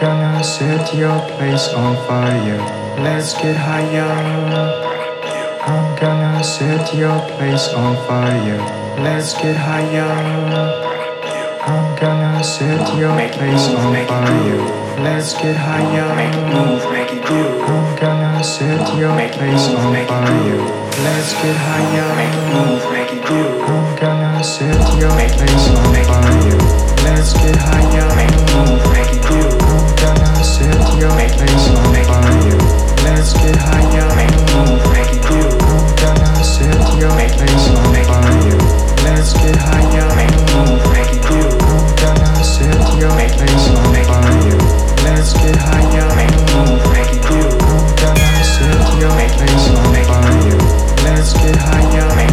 gonna set your place on fire. Let's get higher. I'm gonna set your place on fire. Let's get higher. I'm gonna set your place on fire. Let's get higher. I'm gonna set your place on fire. Let's get higher. I'm gonna set your place on fire. Let's get higher, make a move, make it you. I'm gonna set your place on fire. Let's get higher, make a move, make it you. I'm gonna set your place on fire. Let's get higher, make a move, make it you. I'm gonna set your place on fire. Let's get higher, make a move, make it you. I'm gonna set your place on fire. Let's get higher, make a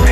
move.